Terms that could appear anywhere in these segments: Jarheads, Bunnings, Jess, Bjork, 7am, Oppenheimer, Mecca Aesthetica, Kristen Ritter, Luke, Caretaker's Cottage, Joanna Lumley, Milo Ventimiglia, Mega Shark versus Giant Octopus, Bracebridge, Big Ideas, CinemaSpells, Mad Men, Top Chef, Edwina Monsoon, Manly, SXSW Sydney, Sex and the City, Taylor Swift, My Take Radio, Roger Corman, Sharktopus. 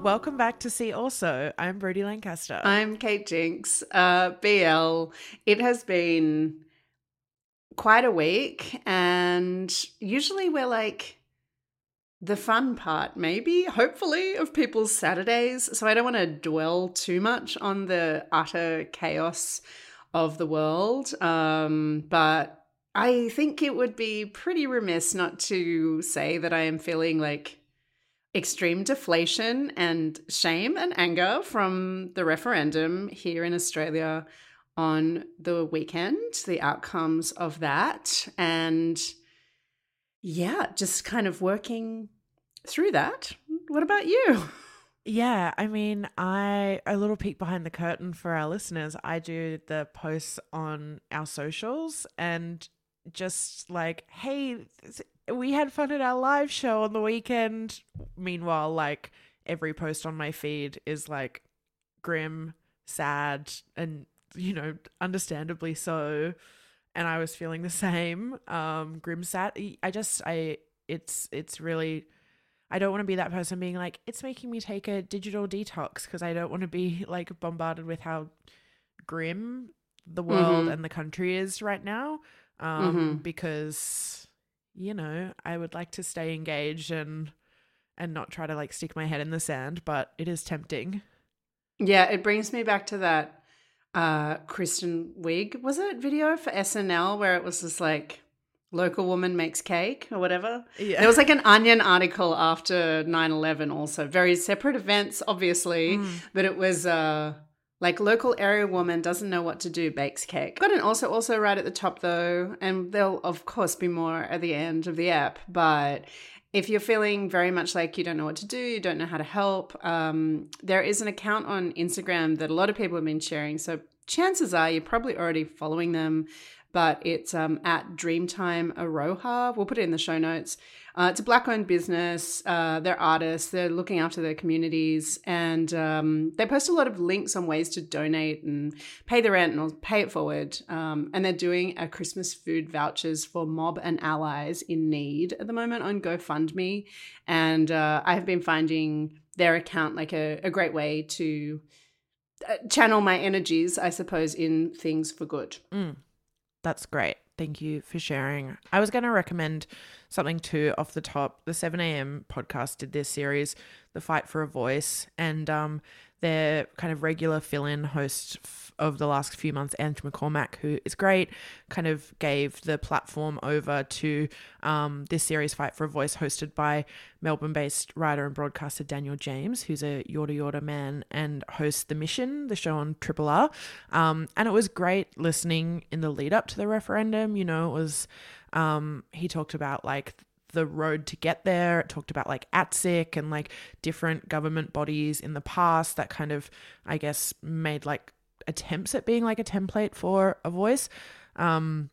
Welcome back to See Also. I'm Brodie Lancaster. I'm Kate Jinx, BL. It has been quite a week, and usually we're like the fun part, maybe, hopefully, of people's Saturdays. So I don't want to dwell too much on the utter chaos of the world, but I think it would be pretty remiss not to say that I am feeling like extreme deflation and shame and anger from the referendum here in Australia on the weekend, the outcomes of that, and yeah, just kind of working through that. What about you? Yeah, I mean, a little peek behind the curtain for our listeners. I do the posts on our socials and just like, hey, we had fun at our live show on the weekend. Meanwhile, like every post on my feed is like grim, sad, and, you know, understandably so. And I was feeling the same. Grim, sad. It's really, I don't want to be that person being like, it's making me take a digital detox, because I don't want to be like bombarded with how grim the world and the country is right now. Because, you know, I would like to stay engaged and not try to like stick my head in the sand, but it is tempting. Yeah, it brings me back to that Kristen Wiig, was it, video for SNL where it was just like local woman makes cake or whatever. Yeah. There was like an Onion article after 9/11 also, very separate events obviously, but it was like local area woman doesn't know what to do, bakes cake. Got an also right at the top though, and there'll of course be more at the end of the app. But if you're feeling very much like you don't know what to do, you don't know how to help, there is an account on Instagram that a lot of people have been sharing. So chances are you're probably already following them, but it's at Dreamtime Aroha. We'll put it in the show notes. It's a Black-owned business. They're artists. They're looking after their communities. And they post a lot of links on ways to donate and pay the rent and pay it forward. And they're doing a Christmas food vouchers for mob and allies in need at the moment on GoFundMe. And I have been finding their account like a great way to channel my energies, I suppose, in things for good. Mm. That's great. Thank you for sharing. I was going to recommend something too off the top. The 7am podcast did their series, The Fight for a Voice, and their kind of regular fill-in host of the last few months, Andrew McCormack, who is great, kind of gave the platform over to this series Fight for a Voice, hosted by Melbourne-based writer and broadcaster Daniel James, who's a Yorta Yorta man and hosts The Mission, the show on Triple R. And it was great listening in the lead up to the referendum. You know, it was he talked about like the road to get there. It talked about like ATSIC and like different government bodies in the past that kind of, I guess, made like attempts at being like a template for a voice. And,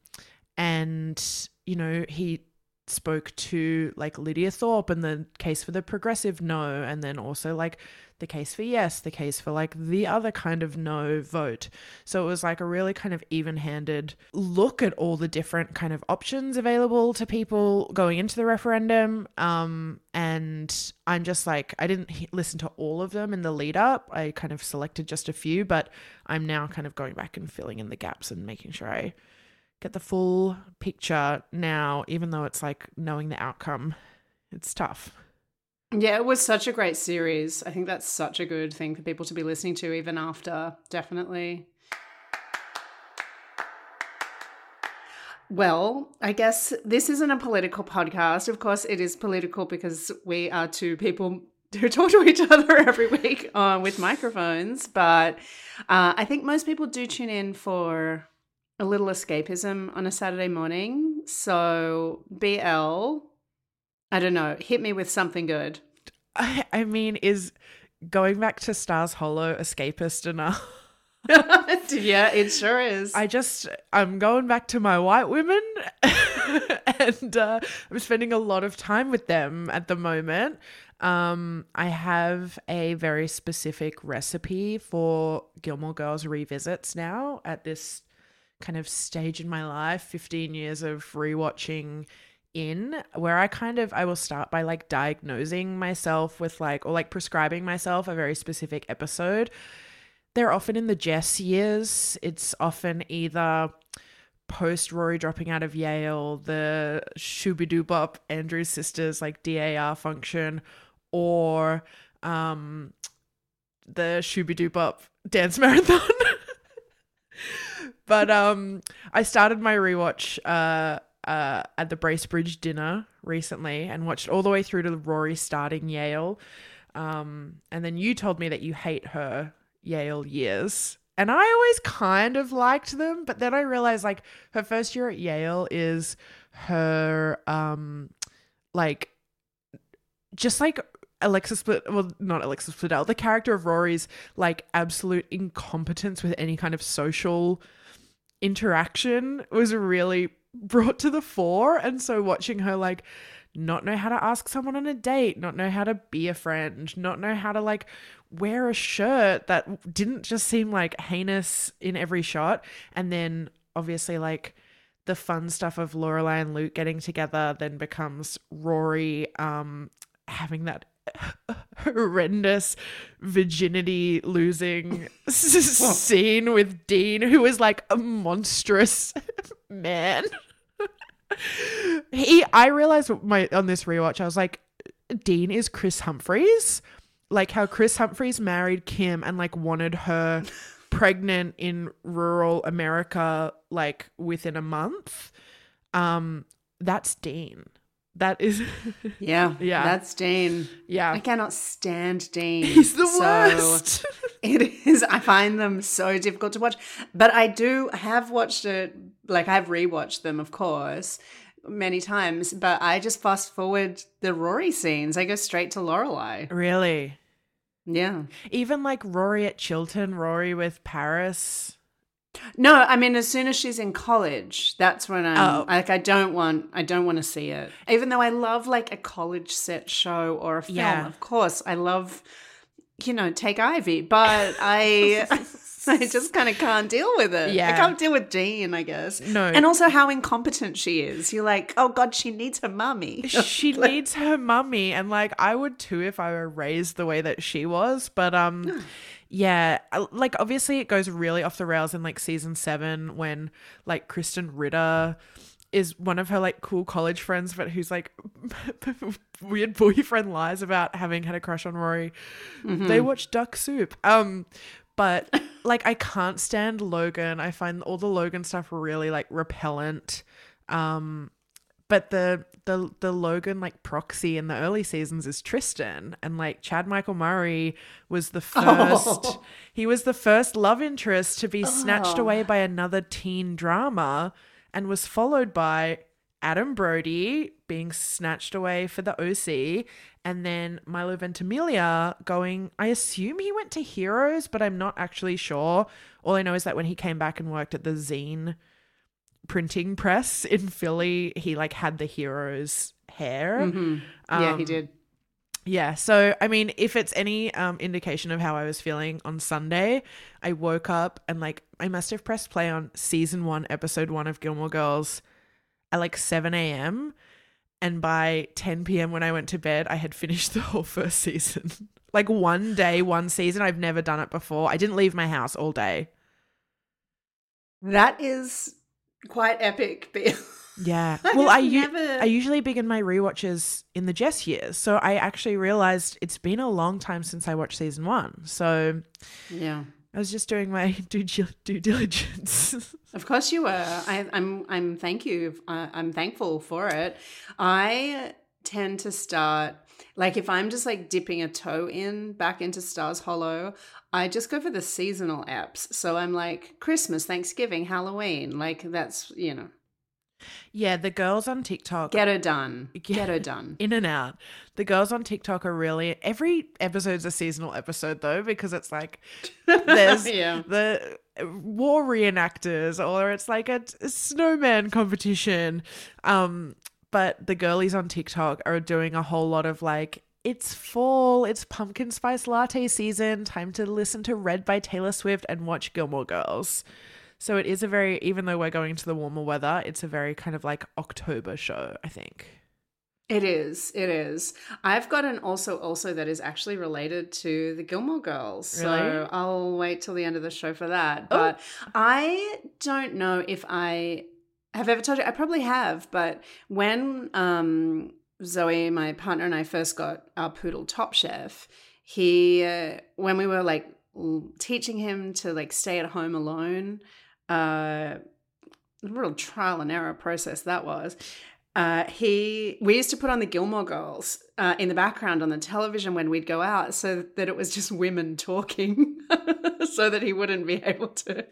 you know, he spoke to like Lydia Thorpe and the case for the progressive no, and then also like the case for yes, the case for like the other kind of no vote. So it was like a really kind of even-handed look at all the different kind of options available to people going into the referendum. And I'm just like, I didn't listen to all of them in the lead up. I kind of selected just a few, but I'm now kind of going back and filling in the gaps and making sure I get the full picture now, even though it's like knowing the outcome, it's tough. Yeah, it was such a great series. I think that's such a good thing for people to be listening to even after, definitely. Well, I guess this isn't a political podcast. Of course, it is political because we are two people who talk to each other every week with microphones. But I think most people do tune in for a little escapism on a Saturday morning. So BL, I don't know, hit me with something good. I mean, is going back to Stars Hollow escapist enough? Yeah, it sure is. I'm going back to my white women and I'm spending a lot of time with them at the moment. I have a very specific recipe for Gilmore Girls revisits now at this kind of stage in my life, 15 years of rewatching in, where I will start by like diagnosing myself with like, or like prescribing myself a very specific episode. They're often in the Jess years. It's often either post Rory dropping out of Yale, the shooby-doo-bop Andrew's sisters like DAR function, or the shooby-doo-bop dance marathon. But I started my rewatch at the Bracebridge dinner recently and watched all the way through to Rory starting Yale. And then you told me that you hate her Yale years. And I always kind of liked them, but then I realized like her first year at Yale is her the character of Rory's like absolute incompetence with any kind of social interaction was really brought to the fore. And so watching her like not know how to ask someone on a date, not know how to be a friend, not know how to like wear a shirt that didn't just seem like heinous in every shot. And then obviously like the fun stuff of Lorelai and Luke getting together then becomes Rory having that horrendous virginity losing scene with Dean, who is like a monstrous man. I realized on this rewatch, I was like, Dean is Chris Humphries, like how Chris Humphries married Kim and like wanted her pregnant in rural America like within a month. That's Dean. That is, yeah, that's Dean. Yeah, I cannot stand Dean. He's the worst. It is. I find them so difficult to watch, but I've rewatched them, of course, many times. But I just fast forward the Rory scenes. I go straight to Lorelai. Really? Yeah. Even like Rory at Chiltern, Rory with Paris. No, I mean, as soon as she's in college, that's when I don't want to see it. Even though I love like a college set show or a film, of course, I love, you know, Take Ivy, but I just kind of can't deal with it. Yeah. I can't deal with Dean, I guess. No. And also how incompetent she is. You're like, oh God, she needs her mummy. She needs her mummy. And like, I would too if I were raised the way that she was, but yeah, like obviously it goes really off the rails in like season 7 when like Kristen Ritter is one of her like cool college friends, but who's like weird boyfriend lies about having had a crush on Rory. Mm-hmm. They watch Duck Soup. But like, I can't stand Logan. I find all the Logan stuff really like repellent. But the Logan like proxy in the early seasons is Tristan, and like Chad Michael Murray was the first. Oh. He was the first love interest to be snatched away by another teen drama, and was followed by Adam Brody being snatched away for the OC, and then Milo Ventimiglia going. I assume he went to Heroes, but I'm not actually sure. All I know is that when he came back and worked at the zine printing press in Philly, he like had the Heroes hair. Mm-hmm. Yeah, he did. Yeah. So, I mean, if it's any indication of how I was feeling on Sunday, I woke up and like, I must have pressed play on season 1, episode 1 of Gilmore Girls at like 7 a.m. And by 10 p.m. when I went to bed, I had finished the whole first season. Like one day, one season. I've never done it before. I didn't leave my house all day. That is quite epic, but yeah. Well, I usually begin my rewatches in the Jess years, so I actually realized it's been a long time since I watched season 1. So yeah, I was just doing my due diligence. Of course, you were. I'm Thank you. I'm thankful for it. I tend to start like if I'm just like dipping a toe in back into Stars Hollow. I just go for the seasonal apps. So I'm like Christmas, Thanksgiving, Halloween. Like that's, you know. Yeah, the girls on TikTok. Get her done. Get her done. In and out. The girls on TikTok are really, every episode's a seasonal episode though, because it's like there's the war reenactors, or it's like a snowman competition. But the girlies on TikTok are doing a whole lot of like, it's fall, it's pumpkin spice latte season, time to listen to Red by Taylor Swift and watch Gilmore Girls. So it is a very, even though we're going into the warmer weather, it's a very kind of like October show, I think. It is. It is. I've got an also that is actually related to the Gilmore Girls. Really? So I'll wait till the end of the show for that. But I don't know if I have ever told you. I probably have, but when Zoe, my partner, and I first got our poodle Top Chef, he, when we were like teaching him to like stay at home alone, a real trial and error process that was. We used to put on the Gilmore Girls in the background on the television when we'd go out, so that it was just women talking, so that he wouldn't be able to.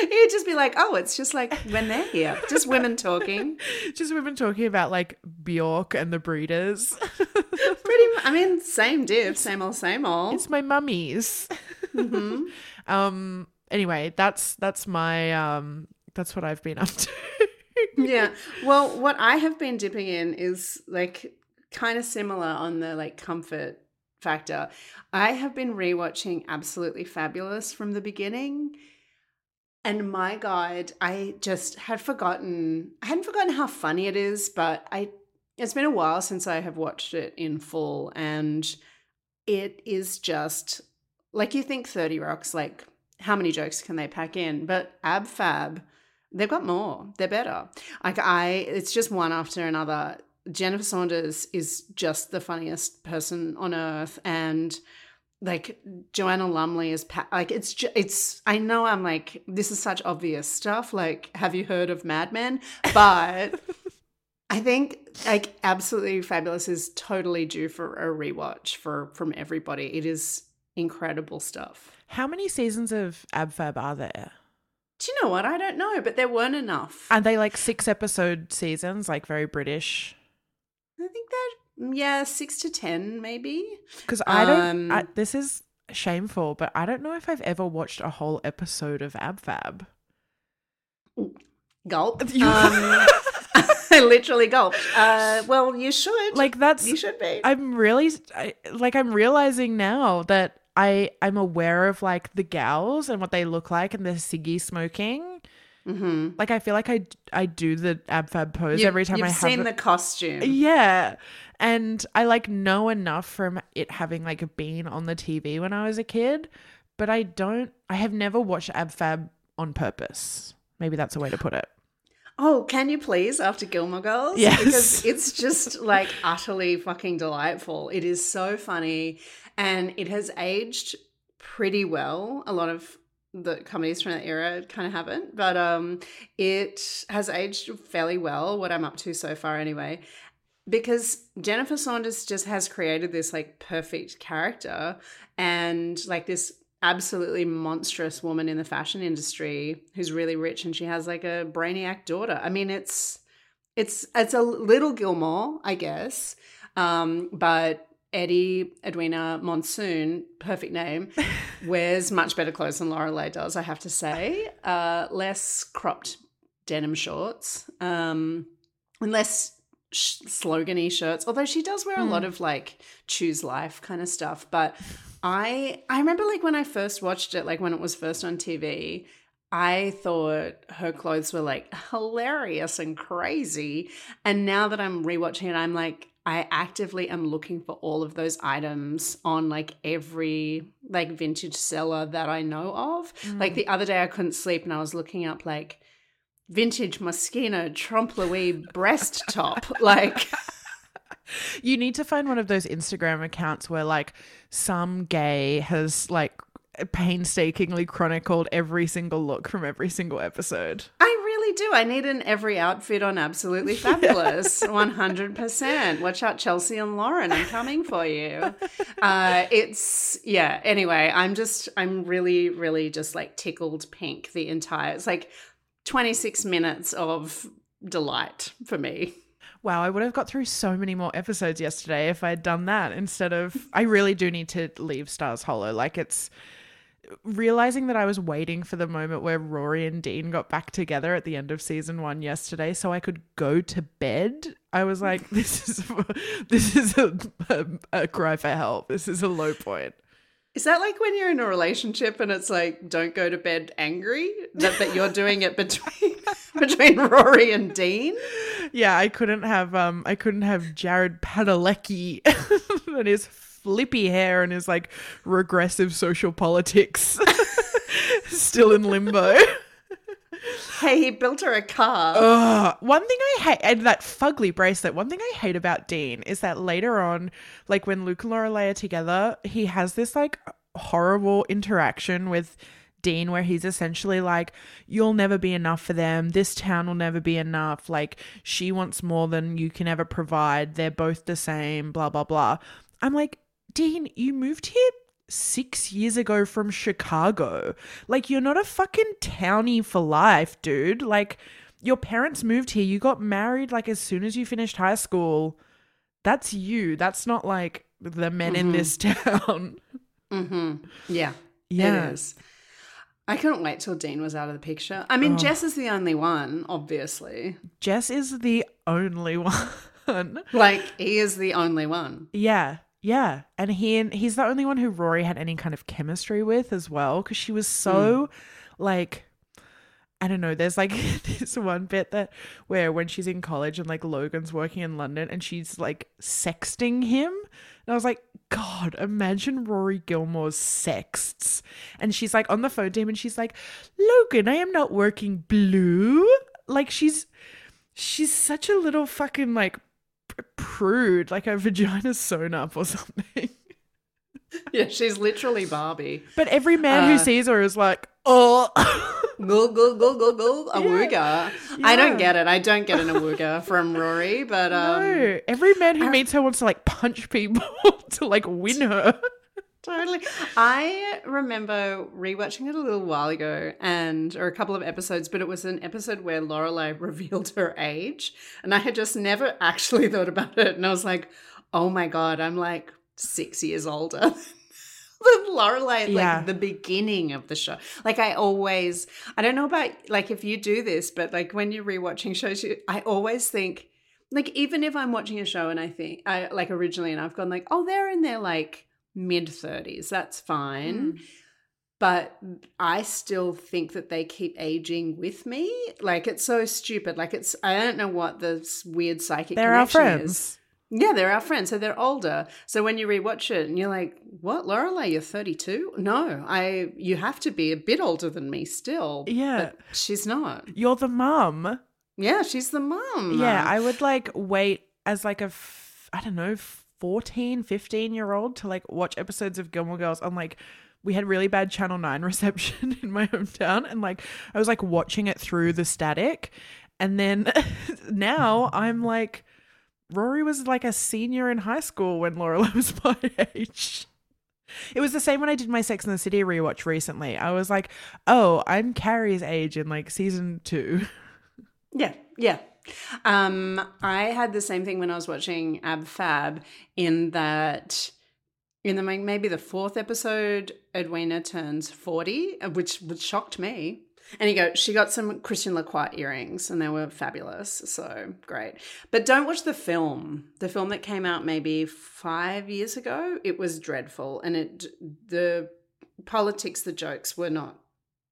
He'd just be like, "Oh, it's just like when they're here, just women talking, just women talking about like Bjork and the Breeders." I mean, same diff, same old, same old. It's my mummies. Mm-hmm. Anyway, that's my that's what I've been up to. Yeah. Well, what I have been dipping in is like kind of similar on the like comfort factor. I have been rewatching Absolutely Fabulous from the beginning. And my God, I hadn't forgotten how funny it is, but it's been a while since I have watched it in full. And it is just like, you think 30 Rock's like, how many jokes can they pack in? But Ab Fab, they've got more. They're better. Like it's just one after another. Jennifer Saunders is just the funniest person on earth, and like Joanna Lumley is like it's. I know I'm like, this is such obvious stuff. Like, have you heard of Mad Men? But I think like Absolutely Fabulous is totally due for a rewatch from everybody. It is incredible stuff. How many seasons of Ab Fab are there? Do you know what? I don't know, but there weren't enough. Are they like 6-episode seasons, like very British? I think that, 6 to 10 maybe. Because I don't, this is shameful, but I don't know if I've ever watched a whole episode of Ab Fab. Gulp. I literally gulped. Well, you should. Like you should be. I'm realizing now that I'm aware of like the gals and what they look like and their ciggy smoking. Mm-hmm. Like I feel like I do the Ab Fab pose every time I have seen the costume. Yeah. And I like know enough from it having like been on the TV when I was a kid, but I have never watched Ab Fab on purpose. Maybe that's a way to put it. oh, can you please, after Gilmore Girls? Yes. Because it's just like utterly fucking delightful. It is so funny and it has aged pretty well. A lot of the comedies from that era kind of haven't, but it has aged fairly well, what I'm up to so far anyway, because Jennifer Saunders just has created this like perfect character and like this absolutely monstrous woman in the fashion industry who's really rich and she has like a brainiac daughter. I mean, it's a little Gilmore, I guess, but Eddie Edwina Monsoon, perfect name, wears much better clothes than Lorelai does, I have to say. Less cropped denim shorts, and less slogan-y shirts, although she does wear a lot of like choose life kind of stuff. But I remember like when I first watched it, like when it was first on TV, I thought her clothes were like hilarious and crazy. And now that I'm rewatching it, I'm like, I actively am looking for all of those items on like every like vintage seller that I know of. Like the other day I couldn't sleep and I was looking up like vintage Moschino Trompe L'oeil breast top. Like you need to find one of those Instagram accounts where like some gay has like painstakingly chronicled every single look from every single episode. I need an every outfit on Absolutely Fabulous, 100%. Watch out, Chelsea and Lauren, I'm coming for you. Anyway, I'm really, really just like tickled pink the entire, it's like 26 minutes of delight for me. Wow, I would have got through so many more episodes yesterday if I had done that instead of, I really do need to leave Stars Hollow. Like it's, realizing that I was waiting for the moment where Rory and Dean got back together at the end of season 1 yesterday so I could go to bed, I was like, this is a cry for help. This is a low point. Is that like when you're in a relationship and it's like, don't go to bed angry? That you're doing it between Rory and Dean? Yeah, I couldn't have Jared Padalecki and his flippy hair and his like regressive social politics still in limbo. Hey, he built her a car. One thing I hate, and that fugly bracelet, one thing I hate about Dean is that later on, like when Luke and Lorelai are together, he has this like horrible interaction with Dean where he's essentially like, you'll never be enough for them, this town will never be enough, like she wants more than you can ever provide, they're both the same, blah blah blah. I'm like, Dean, you moved here 6 years ago from Chicago. Like, you're not a fucking townie for life, dude. Like, your parents moved here. You got married, like, as soon as you finished high school. That's you. That's not, like, the men in this town. Yeah, it is. I couldn't wait till Dean was out of the picture. I mean, Jess is the only one, obviously. Jess is the only one. Like, he is the only one. Yeah. Yeah. And he's the only one who Rory had any kind of chemistry with as well, because she was so like, I don't know, there's like this one bit that where when she's in college and like Logan's working in London and she's like sexting him. And I was like, God, imagine Rory Gilmore's sexts. And she's like on the phone to him and she's like, Logan, I am not working blue. Like she's such a little fucking like prude, like her vagina's sewn up or something. Yeah, she's literally Barbie. But every man who sees her is like, oh, go, awooga. Yeah. I don't get an awooga from Rory, but no, every man who meets her wants to like punch people to like win her. Totally. I remember rewatching it a little while ago or a couple of episodes, but it was an episode where Lorelai revealed her age and I had just never actually thought about it. And I was like, oh my God, I'm like 6 years older than Lorelai at the beginning of the show. Like I don't know about like if you do this, but like when you're rewatching shows, I always think like, even if I'm watching a show and I think I like originally and I've gone like, oh, they're in their like mid-30s, that's fine, but I still think that they keep aging with me. Like it's so stupid. Like it's, I don't know what this weird psychic connection is. They're our friends. Yeah, they're our friends, so they're older. So when you rewatch it and you're like, what, Lorelai, you're 32? No, you have to be a bit older than me still. Yeah. But she's not. You're the mum. Yeah, she's the mum. Yeah, I would like wait as like a, I don't know, 14, 15-year-old to like watch episodes of Gilmore Girls on like, we had really bad Channel 9 reception in my hometown and like I was like watching it through the static and then now I'm like, Rory was like a senior in high school when Lorelai was my age. It was the same when I did my Sex and the City rewatch recently. I was like, oh, I'm Carrie's age in like season 2. Yeah, yeah. I had the same thing when I was watching Ab Fab in that in the maybe the 4th episode, Edwina turns 40, which shocked me. And you go, she got some Christian Lacroix earrings and they were fabulous. So great. But don't watch the film. The film that came out maybe 5 years ago, it was dreadful. And the politics, the jokes were not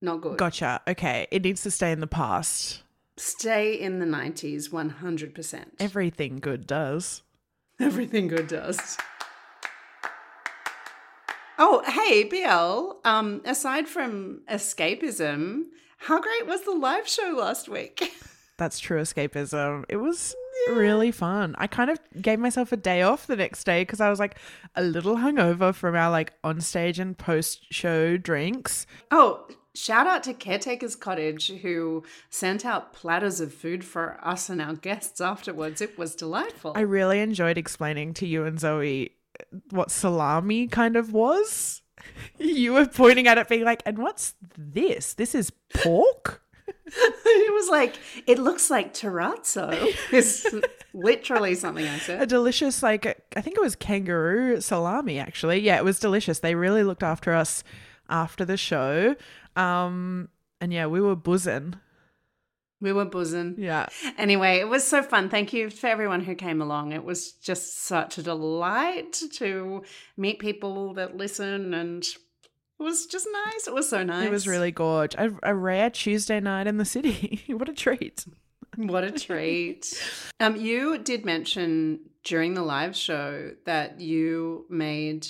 good. Gotcha. Okay. It needs to stay in the past. Stay in the 90s, 100%. Everything good does. Everything good does. Oh, hey, BL, aside from escapism, how great was the live show last week? That's true escapism. It was really fun. I kind of gave myself a day off the next day because I was like a little hungover from our like on stage and post show drinks. Oh, shout out to Caretaker's Cottage who sent out platters of food for us and our guests afterwards. It was delightful. I really enjoyed explaining to you and Zoe what salami kind of was. You were pointing at it being like, and what's this? This is pork? It was like, it looks like terrazzo. It's literally something I said. A delicious, like, I think it was kangaroo salami, actually. Yeah, it was delicious. They really looked after us after the show. And yeah, we were buzzing. We were buzzing. Yeah. Anyway, it was so fun. Thank you for everyone who came along. It was just such a delight to meet people that listen and it was just nice. It was so nice. It was really gorge. A rare Tuesday night in the city. What a treat. What a treat. You did mention during the live show that you made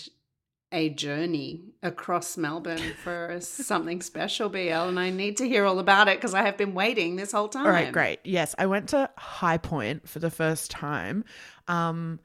a journey across Melbourne for something special, BL, and I need to hear all about it because I have been waiting this whole time. All right, great. Yes, I went to High Point for the first time, and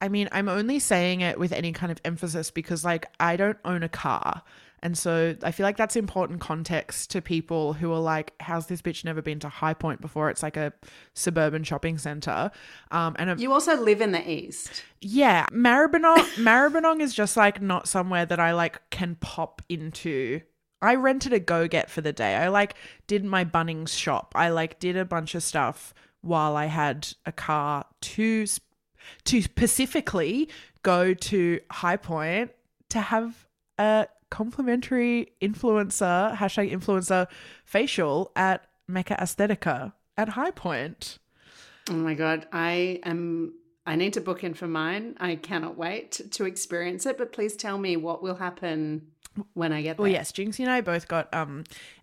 I mean, I'm only saying it with any kind of emphasis because, like, I don't own a car, and so I feel like that's important context to people who are like, "How's this bitch never been to High Point before?" It's like a suburban shopping center, and you also live in the east. Yeah, Maribyrnong is just like not somewhere that I like can pop into. I rented a go-get for the day. I like did my Bunnings shop. I like did a bunch of stuff while I had a car to specifically go to High Point to have a complimentary influencer, hashtag influencer facial at Mecca Aesthetica at High Point. Oh my God, I need to book in for mine. I cannot wait to experience it, but please tell me what will happen when I get there. Well, yes, Jinxie and I both got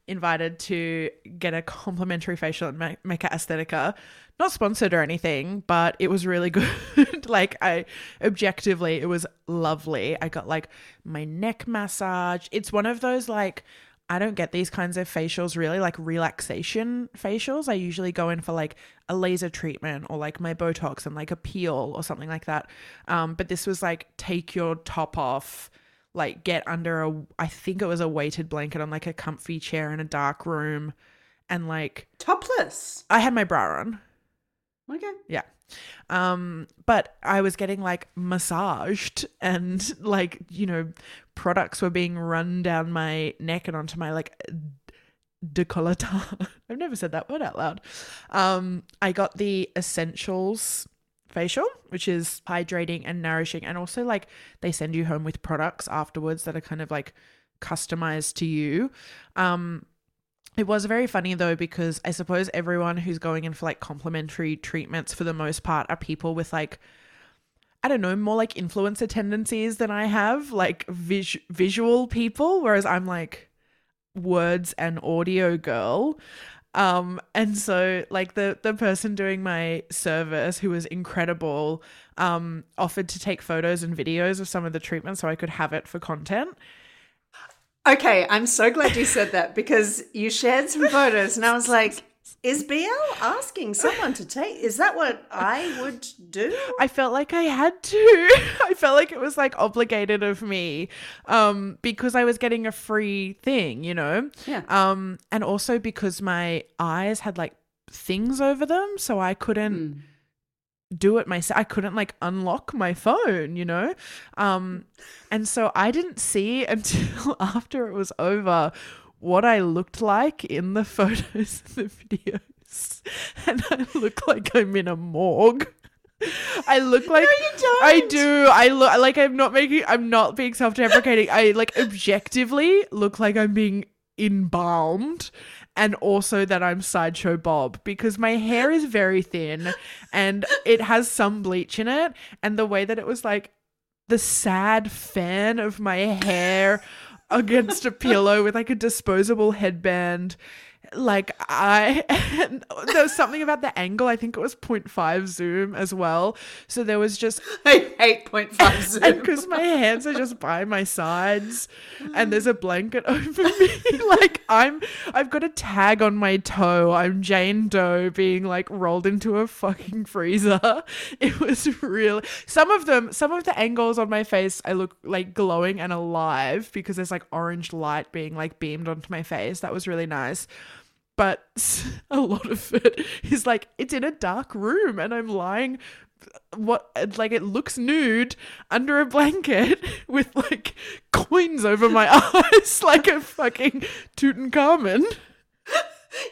invited to get a complimentary facial at Mecca Aesthetica. Not sponsored or anything, but it was really good. Like, objectively, it was lovely. I got like my neck massage. It's one of those like, I don't get these kinds of facials really, like relaxation facials. I usually go in for like a laser treatment or like my Botox and like a peel or something like that. But this was like take your top off, like get under I think it was a weighted blanket on like a comfy chair in a dark room and like. Topless. I had my bra on. Okay. Yeah. But I was getting like massaged and like, you know, products were being run down my neck and onto my like décolleté. I've never said that word out loud. I got the Essentials facial, which is hydrating and nourishing. And also like they send you home with products afterwards that are kind of like customized to you. It was very funny though because I suppose everyone who's going in for like complimentary treatments for the most part are people with like, I don't know, more like influencer tendencies than I have, like visual people, whereas I'm like words and audio girl. And so like the person doing my service, who was incredible, offered to take photos and videos of some of the treatments so I could have it for content. Okay, I'm so glad you said that because you shared some photos and I was like, Is BL asking someone to take? Is that what I would do? I felt like I had to. I felt like it was like obligated of me, because I was getting a free thing, you know. Yeah. And also because my eyes had like things over them, so I couldn't do it myself. I couldn't like unlock my phone, you know. And so I didn't see until after it was over what I looked like in the photos and the videos. And I look like I'm in a morgue. I look like... No, you don't. I do. I look like I'm not being self-deprecating. I like objectively look like I'm being embalmed, and also that I'm Sideshow Bob, because my hair is very thin and it has some bleach in it. And the way that it was like the sad fan of my hair against a pillow with like a disposable headband, like there was something about the angle. I think it was 0.5 zoom as well, so there was just 8.5 zoom because my hands are just by my sides and there's a blanket over me. Like I've got a tag on my toe. I'm Jane Doe being like rolled into a fucking freezer. It was real. Some of the angles on my face, I look like glowing and alive because there's like orange light being like beamed onto my face. That was really nice. But a lot of it is like, it's in a dark room and I'm lying, it looks nude under a blanket with like coins over my eyes, like a fucking Tutankhamun.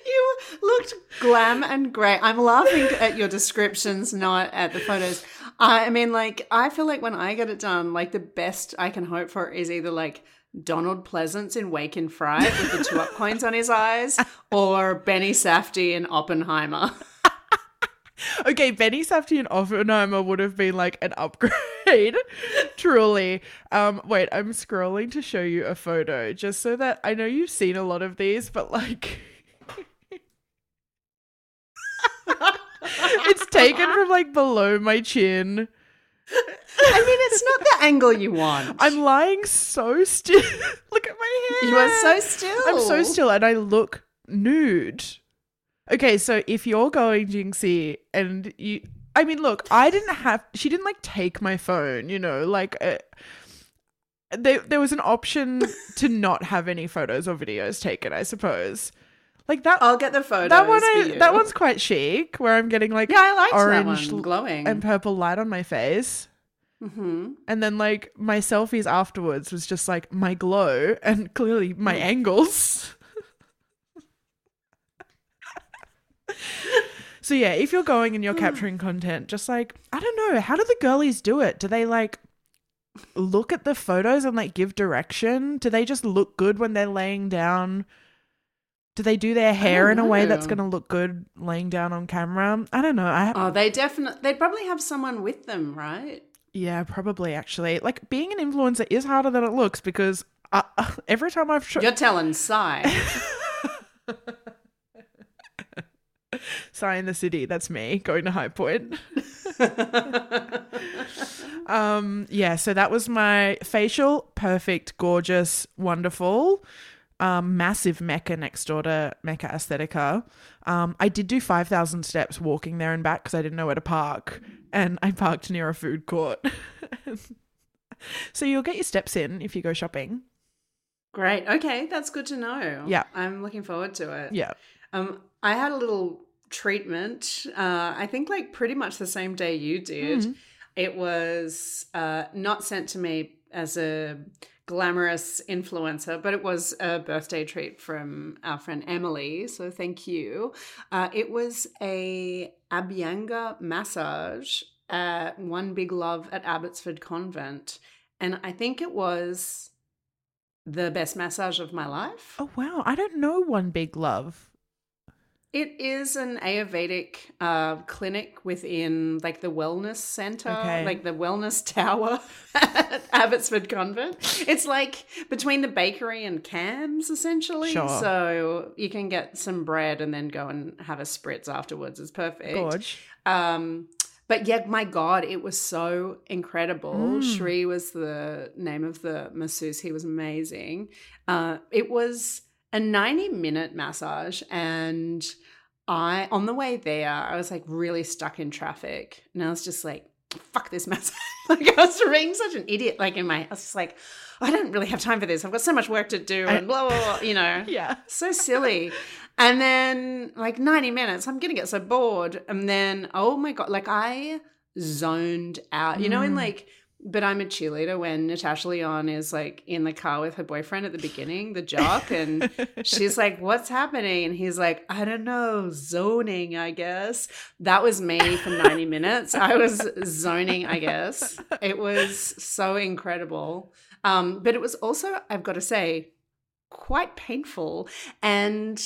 You looked glam and great. I'm laughing at your descriptions, not at the photos. I mean, like, I feel like when I get it done, like the best I can hope for is either like Donald Pleasance in Wake and Fright with the 2-up coins on his eyes, or Benny Safdie in Oppenheimer. Okay, Benny Safdie in Oppenheimer would have been like an upgrade, truly. Wait, I'm scrolling to show you a photo just so that I know you've seen a lot of these, but like... It's taken from like below my chin. I mean, it's not the angle you want. I'm lying so still. Look at my hair. You are so still. I'm so still and I look nude. Okay, so if you're going, Jinxie, and you... I mean, look, she didn't like take my phone, you know, like... There was an option to not have any photos or videos taken, I suppose. Like that, I'll get the photos. That one's quite chic, where I'm getting like orange glowing and purple light on my face, and then like my selfies afterwards was just like my glow and clearly my angles. So yeah, if you're going and you're capturing content, just like, I don't know, how do the girlies do it? Do they like look at the photos and like give direction? Do they just look good when they're laying down? Do they do their hair in a way that's going to look good laying down on camera? I don't know. They'd probably have someone with them, right? Yeah, probably actually. Like being an influencer is harder than it looks because every time I've tried. You're telling Sai. Sai in the City. That's me going to High Point. Yeah, so that was my facial. Perfect, gorgeous, wonderful. Massive Mecca next door to Mecca Aesthetica. I did do 5,000 steps walking there and back because I didn't know where to park, and I parked near a food court. So you'll get your steps in if you go shopping. Great. Okay, that's good to know. Yeah, I'm looking forward to it. Yeah. I had a little treatment. I think like pretty much the same day you did. Mm-hmm. It was not sent to me as a glamorous influencer, but it was a birthday treat from our friend Emily, so thank you. It was a Abhyanga massage at One Big Love at Abbotsford Convent, and I think it was the best massage of my life. Oh wow, I don't know One Big Love. It is an Ayurvedic clinic within like the wellness centre, like the wellness tower at Abbotsford Convent. It's like between the bakery and Cams essentially. Sure. So you can get some bread and then go and have a spritz afterwards. It's perfect. Gorge. But yeah, my God, it was so incredible. Shri was the name of the masseuse. He was amazing. It was a 90-minute massage, and on the way there, I was like really stuck in traffic and I was just like, fuck this massage. Like I was being such an idiot, like in my, I was just like, I don't really have time for this. I've got so much work to do and blah, blah, blah, you know. Yeah. So silly. And then like 90 minutes, I'm going to get so bored. And then, oh my God, like I zoned out, you know, and like, but I'm a cheerleader when Natasha Lyonne is like in the car with her boyfriend at the beginning, the jock, and she's like, what's happening? And he's like, I don't know, zoning, I guess. That was me for 90 minutes. I was zoning, I guess. It was so incredible. But it was also, I've got to say, quite painful. And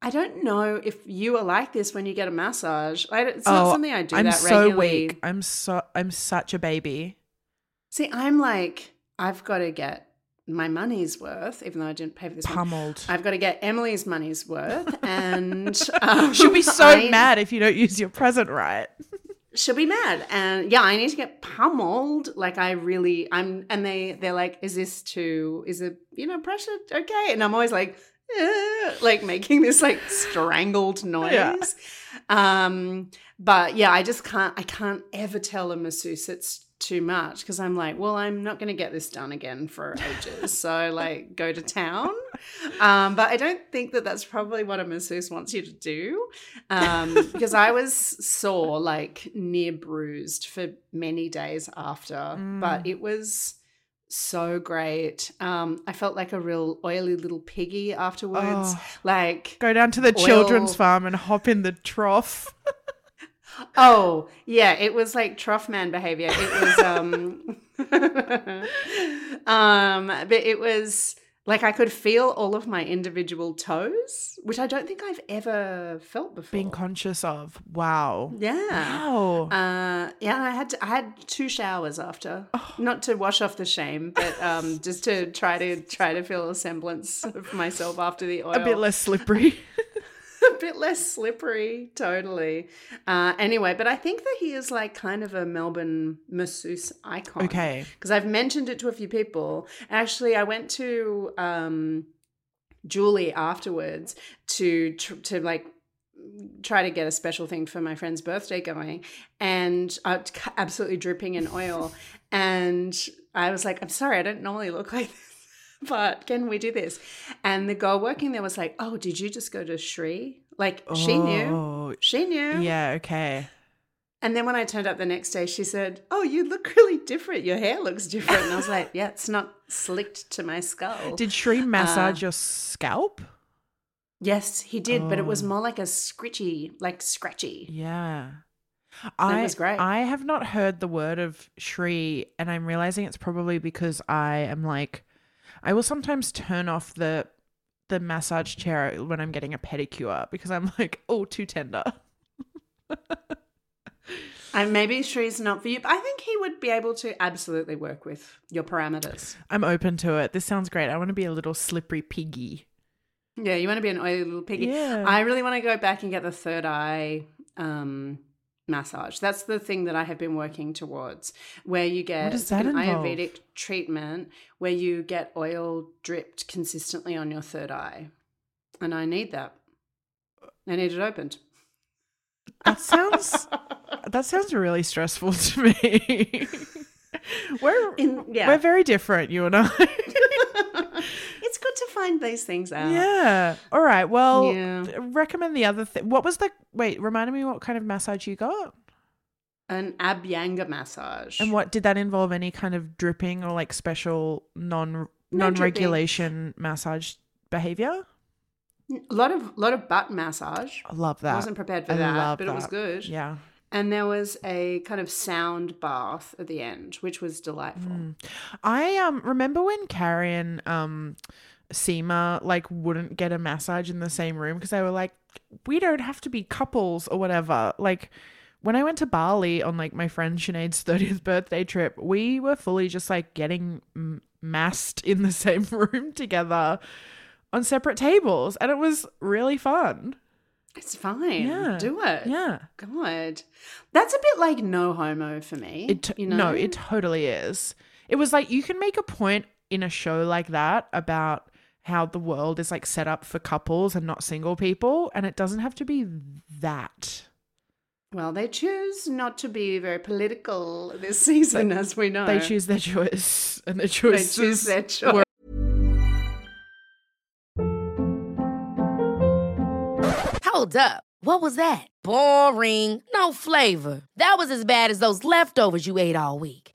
I don't know if you are like this when you get a massage. It's not something I do regularly. Weak. I'm such a baby. See, I'm like, I've got to get my money's worth, even though I didn't pay for this pummeled. I've got to get Emily's money's worth. And she'll be so mad if you don't use your present right. She'll be mad. And yeah, I need to get pummeled. Like I really, and they're like, is it, you know, pressure? Okay. And I'm always like, like making this like strangled noise. Yeah. But yeah, I can't ever tell a masseuse it's too much because I'm like, well, I'm not going to get this done again for ages. So like go to town. But I don't think that that's probably what a masseuse wants you to do. Because I was sore, like near bruised for many days after, but it was so great. I felt like a real oily little piggy afterwards. Like go down to the children's farm and hop in the trough. Oh, yeah, it was like trough man behavior. It was but it was like I could feel all of my individual toes, which I don't think I've ever felt before. Being conscious of. Wow. Yeah. Wow. Yeah, and I had 2 showers after. Oh. Not to wash off the shame, but just to try to feel a semblance of myself after the oil. A bit less slippery. A bit less slippery, totally. Anyway, but I think that he is like kind of a Melbourne masseuse icon. Okay. Because I've mentioned it to a few people. Actually, I went to Julie afterwards to like try to get a special thing for my friend's birthday going, and absolutely dripping in oil. And I was like, I'm sorry, I don't normally look like this. But can we do this? And the girl working there was like, oh, did you just go to Shri? Like she knew. She knew. Yeah, okay. And then when I turned up the next day, she said, oh, you look really different. Your hair looks different. And I was like, yeah, it's not slicked to my skull. Did Shri massage your scalp? Yes, he did. But it was more like a scratchy. Yeah. That was great. I have not heard the word of Shri, and I'm realizing it's probably because I am like, I will sometimes turn off the massage chair when I'm getting a pedicure because I'm like, oh, too tender. And maybe Shri's not for you, but I think he would be able to absolutely work with your parameters. I'm open to it. This sounds great. I want to be a little slippery piggy. Yeah, you want to be an oily little piggy. Yeah. I really want to go back and get the third eye massage. That's the thing that I have been working towards, where you get an Ayurvedic treatment where you get oil dripped consistently on your third eye. And I need that. I need it opened. That sounds really stressful to me. We're very different, you and I. It's good to find these things out. Yeah. All right. Well, recommend the other thing. What was the – wait, remind me what kind of massage you got? An Abhyanga massage. And what – did that involve any kind of dripping or like special non-regulation massage behavior? A lot of butt massage. I love that. I wasn't prepared for that, but it was good. Yeah. And there was a kind of sound bath at the end, which was delightful. I remember when Carrie and Seema like wouldn't get a massage in the same room because they were like, we don't have to be couples or whatever. Like when I went to Bali on like my friend Sinead's 30th birthday trip, we were fully just like getting massed in the same room together on separate tables. And it was really fun. It's fine. Yeah. Do it. Yeah. God. That's a bit like no homo for me. No, it totally is. It was like you can make a point in a show like that about how the world is like set up for couples and not single people, and it doesn't have to be that. Well, they choose not to be very political this season, as we know. They choose their choice, and their choices were. Hold up. What was that? Boring. No flavor. That was as bad as those leftovers you ate all week.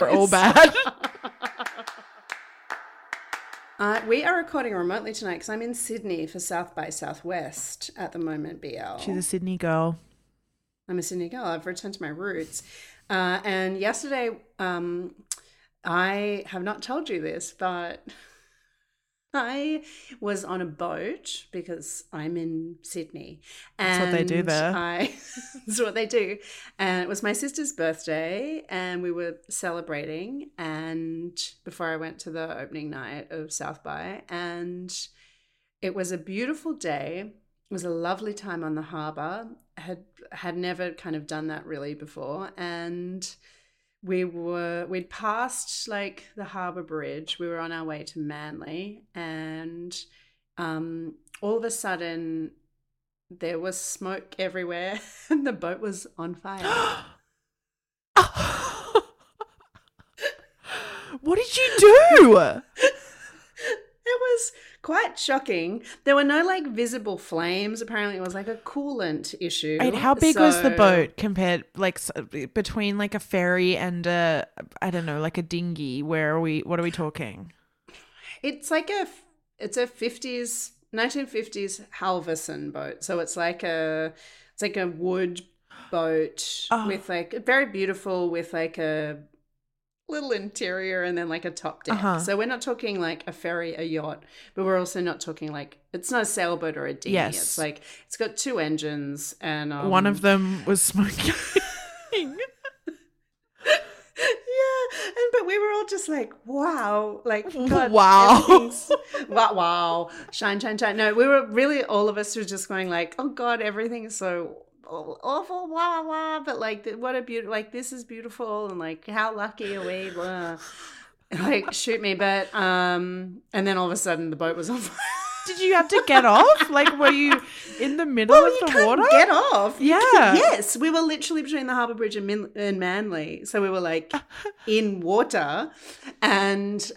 We're all bad. We are recording remotely tonight because I'm in Sydney for South by Southwest at the moment, BL. She's a Sydney girl. I'm a Sydney girl. I've returned to my roots. And yesterday, I have not told you this, but I was on a boat because I'm in Sydney. And that's what they do there. That's what they do. And it was my sister's birthday and we were celebrating, and before I went to the opening night of South By, and it was a beautiful day. It was a lovely time on the harbour. I had never kind of done that really before, and we'd passed like the Harbour Bridge. We were on our way to Manly, and all of a sudden there was smoke everywhere and the boat was on fire. What did you do? It was quite shocking. There were no like visible flames. Apparently it was like a coolant issue. And how big was the boat compared, like between like a ferry and a, I don't know, like a dinghy? What are we talking? It's like it's a 1950s Halverson boat. So it's like a wood boat with like very beautiful with like a little interior and then like a top deck. Uh-huh. So we're not talking like a ferry, a yacht, but we're also not talking like it's not a sailboat or a dinghy. Yes. It's like it's got two engines and one of them was smoking. But we were all just like, wow, like God, wow, wow, shine, shine, shine. No, we were really, all of us were just going like, oh God, everything is so awful, blah, blah, blah, but like what a beautiful, like this is beautiful, and like how lucky are we, blah. Like shoot me, but and then all of a sudden the boat was on fire. Did you have to get off? Like were you in the middle of the water? Get off. Yeah. Yes, we were literally between the Harbour Bridge and Manly, so we were like in water, and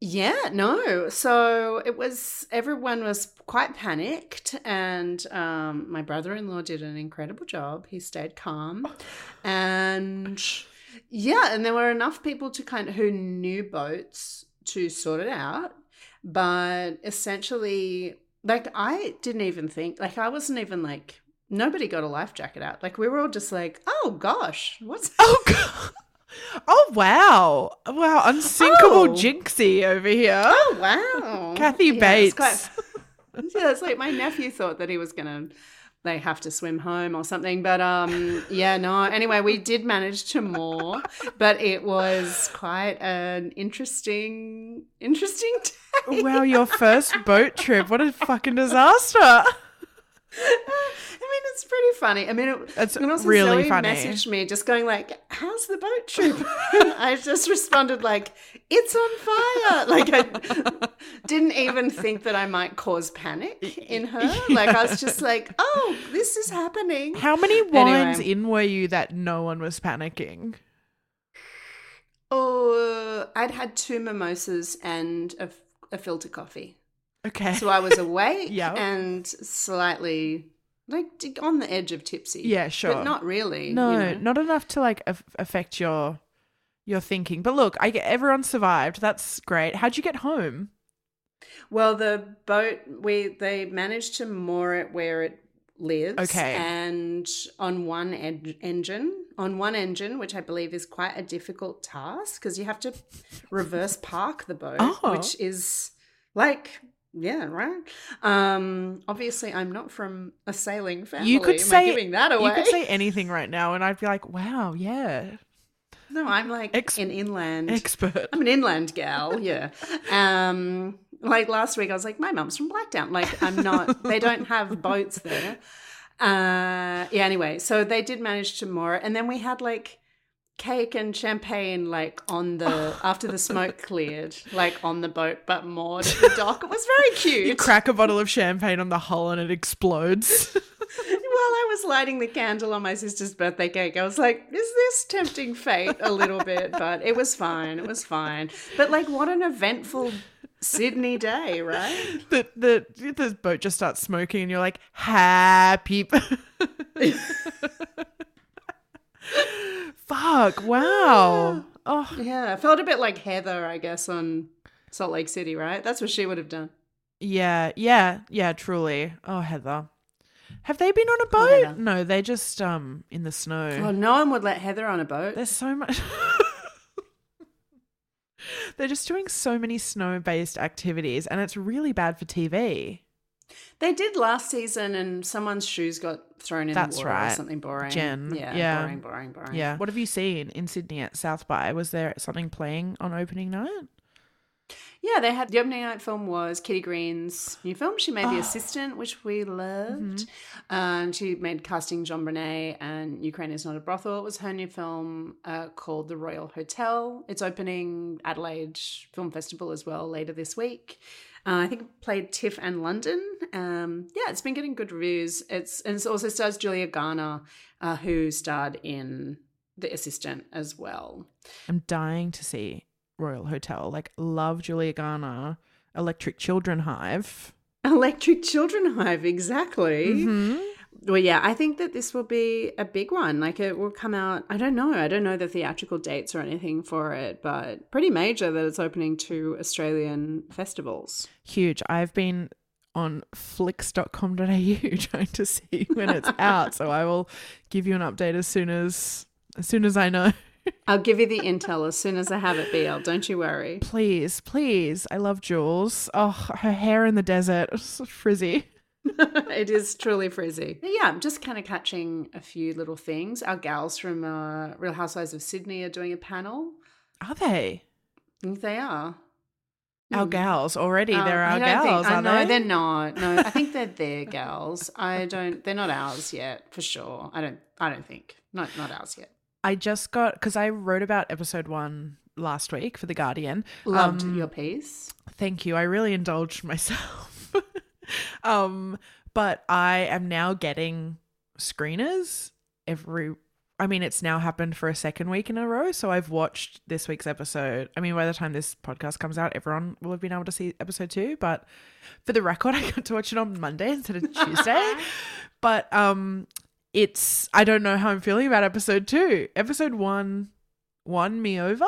yeah, no. So it was, everyone was quite panicked, and my brother-in-law did an incredible job. He stayed calm, and yeah, and there were enough people to kind of, who knew boats, to sort it out. But essentially, like I didn't even think, like I wasn't even like, nobody got a life jacket out. Like we were all just like, oh gosh, what's Oh, wow. Wow, unsinkable Jinxie over here. Oh, wow. Kathy Bates. It's like my nephew thought that he was going to, they have to swim home or something. But yeah, no. Anyway, we did manage to moor, but it was quite an interesting day. Wow, your first boat trip. What a fucking disaster. I mean, it's pretty funny. I mean, it's also really Zoe funny. Messaged me just going like, "How's the boat trip?" And I just responded like, "It's on fire." Like I didn't even think that I might cause panic in her. Yeah. Like I was just like, "Oh, this is happening." How many wines in were you that no one was panicking? Oh, I'd had 2 mimosas and a filter coffee. Okay. So I was awake and slightly like on the edge of tipsy. Yeah, sure. But not really. No, you know? Not enough to like affect your thinking. But look, everyone survived. That's great. How'd you get home? Well, the boat, they managed to moor it where it lives. Okay. And on one engine. On one engine, which I believe is quite a difficult task because you have to reverse park the boat, which is like, yeah, right. Obviously, I'm not from a sailing family. Am I giving that away? You could say anything right now and I'd be like, wow, yeah. No, I'm like an inland expert. I'm an inland gal, yeah. Like last week I was like, my mum's from Blackdown. Like I'm not, they don't have boats there. Yeah, anyway, so they did manage to moor it, and then we had like cake and champagne like on the after the smoke cleared, like on the boat but moored at the dock. It was very cute. You crack a bottle of champagne on the hull and it explodes. While I was lighting the candle on my sister's birthday cake, I was like, is this tempting fate a little bit? But it was fine. It was fine. But like what an eventful Sydney day, right? The boat just starts smoking and you're like, happy. Fuck, wow. Oh. Yeah, I felt a bit like Heather, I guess, on Salt Lake City, right? That's what she would have done. Yeah, truly. Oh, Heather. Have they been on a boat? No, they just in the snow. Oh, no one would let Heather on a boat. There's so much. They're just doing so many snow-based activities and it's really bad for TV. They did last season and someone's shoes got thrown in the water or something boring. Jen. Yeah. Boring. Yeah. What have you seen in Sydney at South By? Was there something playing on opening night? Yeah, they had the opening night film was Kitty Green's new film. She made The Assistant, which we loved. Mm-hmm. She made Casting Jean Brené and Ukraine Is Not a Brothel. It was her new film called The Royal Hotel. It's opening Adelaide Film Festival as well later this week. I think it played TIFF and London. Yeah, it's been getting good reviews. It also stars Julia Garner, who starred in The Assistant as well. I'm dying to see Royal Hotel. Like, love Julia Garner. Electric Children Hive, exactly. Mm-hmm. Well, yeah, I think that this will be a big one. Like, it will come out, I don't know the theatrical dates or anything for it, but pretty major that it's opening to Australian festivals. Huge. I've been on flicks.com.au trying to see when it's out, so I will give you an update as soon as I know. I'll give you the intel as soon as I have it, BL. Don't you worry. Please, please. I love Jules. Oh, her hair in the desert. It's so frizzy. It is truly frizzy. But yeah, I'm just kind of catching a few little things. Our gals from Real Housewives of Sydney are doing a panel. Are they? I think they are. Our gals already. They're our gals, aren't they? No, they're not. No, I think they're their gals. They're not ours yet, for sure. I don't think. Not ours yet. I just got, because I wrote about episode 1 last week for The Guardian. Loved your piece. Thank you. I really indulged myself. But I am now getting screeners it's now happened for a second week in a row. So I've watched this week's episode. I mean, by the time this podcast comes out, everyone will have been able to see episode 2. But for the record, I got to watch it on Monday instead of Tuesday. But, I don't know how I'm feeling about episode 2. Episode 1 won me over.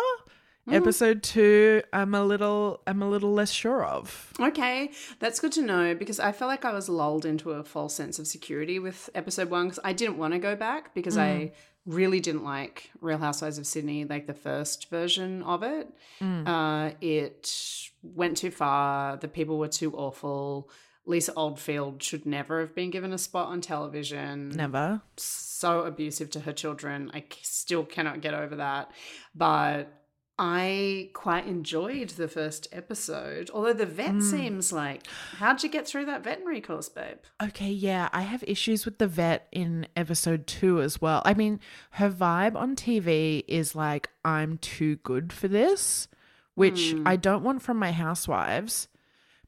Mm. Episode 2, I'm a little less sure of. Okay, that's good to know because I felt like I was lulled into a false sense of security with episode 1 because I didn't want to go back because I really didn't like Real Housewives of Sydney, like the first version of it. Mm. It went too far. The people were too awful. Lisa Oldfield should never have been given a spot on television. Never. So abusive to her children. I still cannot get over that. But I quite enjoyed the first episode, although the vet seems like, how'd you get through that veterinary course, babe? Okay, yeah, I have issues with the vet in episode 2 as well. I mean, her vibe on TV is like, I'm too good for this, which I don't want from my housewives.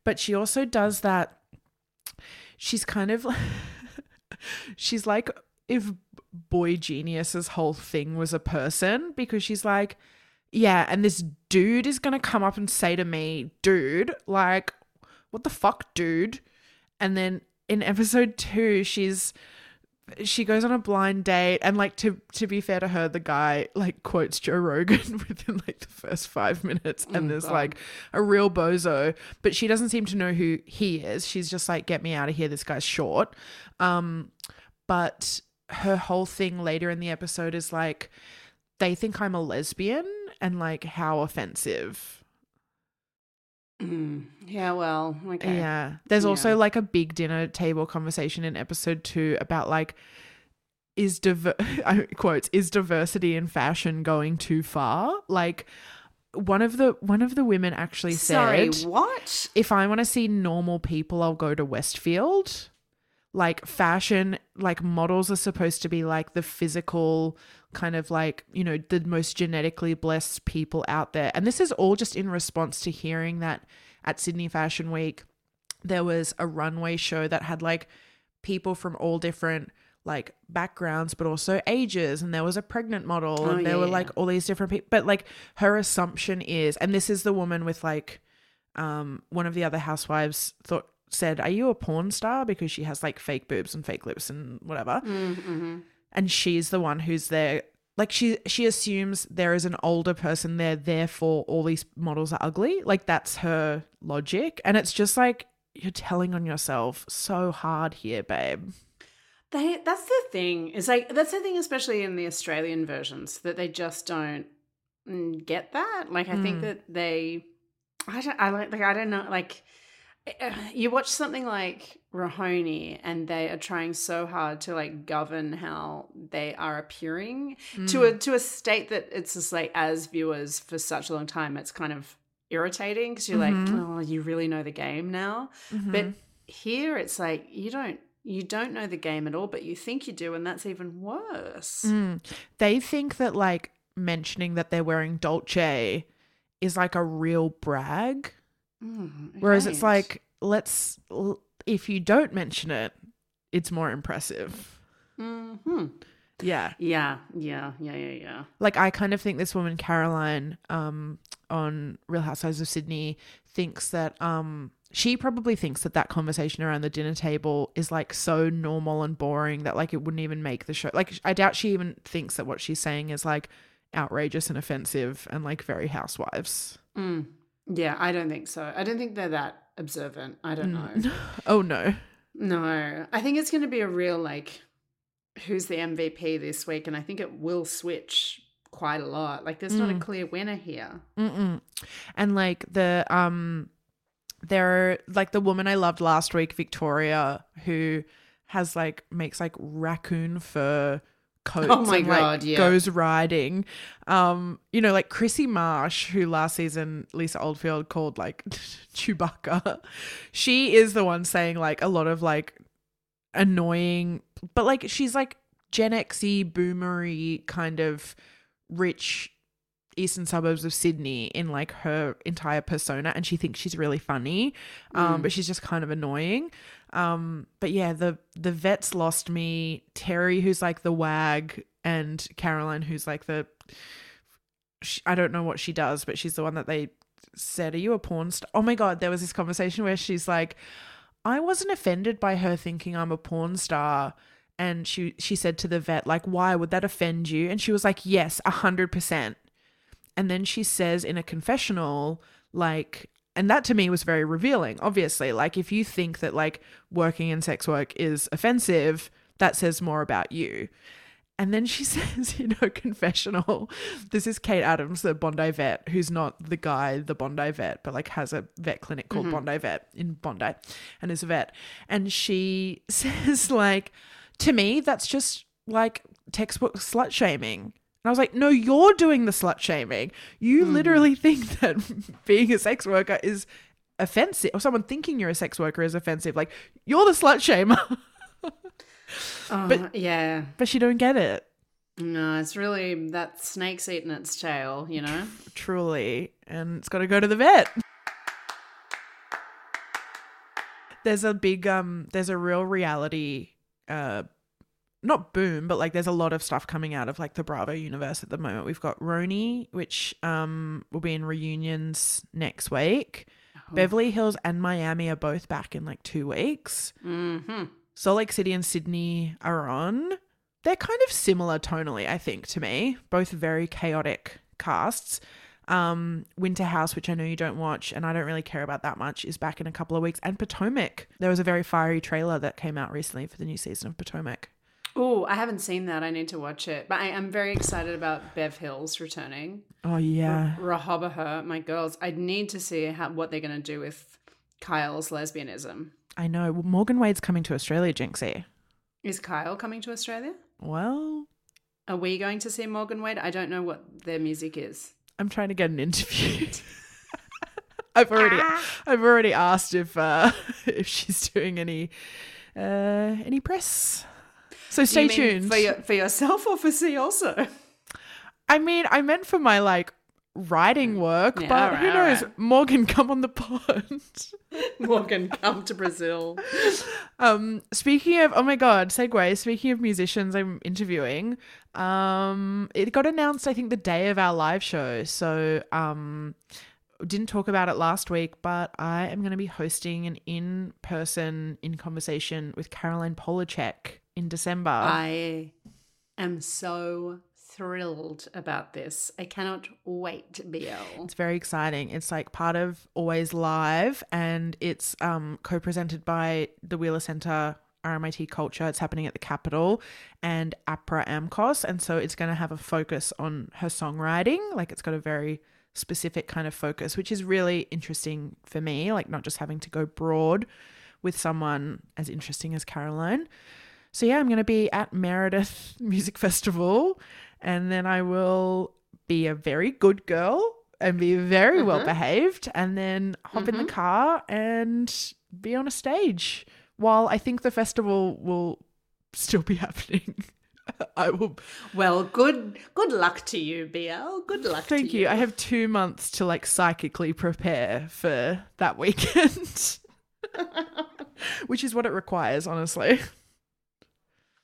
But she also does that. She's kind of she's like if Boy Genius's whole thing was a person, because she's like, yeah, and this dude is going to come up and say to me, dude, like, what the fuck, dude? And then in episode 2, she goes on a blind date, and like to be fair to her, the guy like quotes Joe Rogan within like the first 5 minutes, and there's like a real bozo, but she doesn't seem to know who he is. She's just like, get me out of here, this guy's short. But her whole thing later in the episode is like, they think I'm a lesbian, and like how offensive. Yeah, well, okay. Yeah. There's also like a big dinner table conversation in episode 2 about like, is diversity in fashion going too far? Like one of the women actually said, "Sorry, what? If I want to see normal people, I'll go to Westfield." Like fashion, like models are supposed to be like the physical kind of like, you know, the most genetically blessed people out there. And this is all just in response to hearing that at Sydney Fashion Week, there was a runway show that had like people from all different like backgrounds, but also ages. And there was a pregnant model and there were like all these different people. But like her assumption is, and this is the woman with like one of the other housewives said, are you a porn star? Because she has like fake boobs and fake lips and whatever. Mm-hmm. And she's the one who's there. Like she assumes there is an older person there, therefore all these models are ugly. Like that's her logic. And it's just like, you're telling on yourself so hard here, babe. That's the thing. It's like, that's the thing, especially in the Australian versions, that they just don't get that. Like I think that I don't know, like you watch something like Rahoney and they are trying so hard to like govern how they are appearing to a state that it's just like, as viewers for such a long time, it's kind of irritating because you're like, oh, you really know the game now. Mm-hmm. But here it's like you don't know the game at all, but you think you do, and that's even worse. They think that like mentioning that they're wearing Dolce is like a real brag. Whereas it's like, if you don't mention it, it's more impressive. Mm-hmm. Yeah. Like I kind of think this woman, Caroline, on Real Housewives of Sydney, thinks that she probably thinks that conversation around the dinner table is like so normal and boring that like it wouldn't even make the show. Like I doubt she even thinks that what she's saying is like outrageous and offensive and like very housewives. Yeah, I don't think so. I don't think they're that observant. I don't know. Oh, no. No. I think it's going to be a real, like, who's the MVP this week? And I think it will switch quite a lot. Like, there's not a clear winner here. Mm-mm. And, like, the woman I loved last week, Victoria, who has, like, makes, like, raccoon fur coats and goes riding. You know, like Chrissy Marsh, who last season Lisa Oldfield called like Chewbacca. She is the one saying like a lot of like annoying, but like she's like Gen X-y, boomery kind of rich eastern suburbs of Sydney in like her entire persona, and she thinks she's really funny, but she's just kind of annoying. But yeah, the vets lost me. Terry, who's like the wag, and Caroline, who's like I don't know what she does, but she's the one that they said, are you a porn star? Oh my God, there was this conversation where she's like, I wasn't offended by her thinking I'm a porn star. And she said to the vet, like, why would that offend you? And she was like, yes, 100%. And then she says in a confessional, like, and that to me was very revealing, obviously. Like, if you think that like working in sex work is offensive, that says more about you. And then she says in her confessional, this is Kate Adams, the Bondi vet, who's not the guy, the Bondi vet, but like has a vet clinic called Bondi Vet in Bondi and is a vet. And she says like, to me, that's just like textbook slut shaming. And I was like, no, you're doing the slut shaming. You literally think that being a sex worker is offensive, or someone thinking you're a sex worker is offensive. Like, you're the slut shamer. But she don't get it. No, it's really that snake's eating its tail, you know? Truly. And it's got to go to the vet. There's a big, there's a real reality not boom, but like there's a lot of stuff coming out of like the Bravo universe at the moment. We've got Roni, which will be in reunions next week. Beverly Hills and Miami are both back in like 2 weeks. Mm-hmm. Salt Lake City and Sydney are on. They're kind of similar tonally, I think, to me. Both very chaotic casts. Winter House, which I know you don't watch and I don't really care about that much, is back in a couple of weeks. And Potomac. There was a very fiery trailer that came out recently for the new season of Potomac. Oh, I haven't seen that. I need to watch it. But I am very excited about Bev Hills returning. Oh, yeah. Rehoboth, my girls. I need to see what they're going to do with Kyle's lesbianism. I know. Well, Morgan Wade's coming to Australia, Jinxie. Is Kyle coming to Australia? Well. Are we going to see Morgan Wade? I don't know what their music is. I'm trying to get an interview. I've already asked if she's doing any press. So stay tuned for yourself or for C also. I mean, I meant for my like writing work, yeah, but who knows? Right. Morgan, come on the pond. Morgan, come to Brazil. Speaking of, oh my God, segue. Speaking of musicians, I'm interviewing. It got announced, I think, the day of our live show. So didn't talk about it last week, but I am going to be hosting an in-person in conversation with Caroline Polachek in December. I am so thrilled about this. I cannot wait, BL. It's very exciting. It's like part of Always Live, and it's co-presented by the Wheeler Centre RMIT Culture. It's happening at the Capitol and APRA AMCOS, and so it's going to have a focus on her songwriting. Like, it's got a very specific kind of focus, which is really interesting for me, like not just having to go broad with someone as interesting as Caroline. So yeah, I'm going to be at Meredith Music Festival, and then I will be a very good girl and be very well behaved, and then hop in the car and be on a stage. While I think the festival will still be happening, I will. Well, good luck to you, BL. Good luck. Thank you. I have 2 months to like psychically prepare for that weekend, which is what it requires, honestly.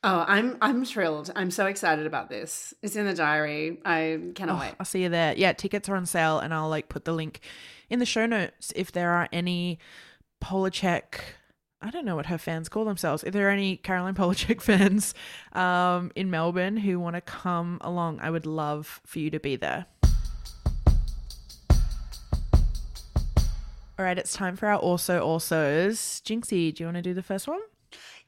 Oh, I'm thrilled. I'm so excited about this. It's in the diary. I cannot wait. I'll see you there. Yeah, tickets are on sale, and I'll like put the link in the show notes if there are any Polachek, I don't know what her fans call themselves. If there are any Caroline Polachek fans in Melbourne who want to come along, I would love for you to be there. All right, it's time for our also-alsos. Jinxie, do you want to do the first one?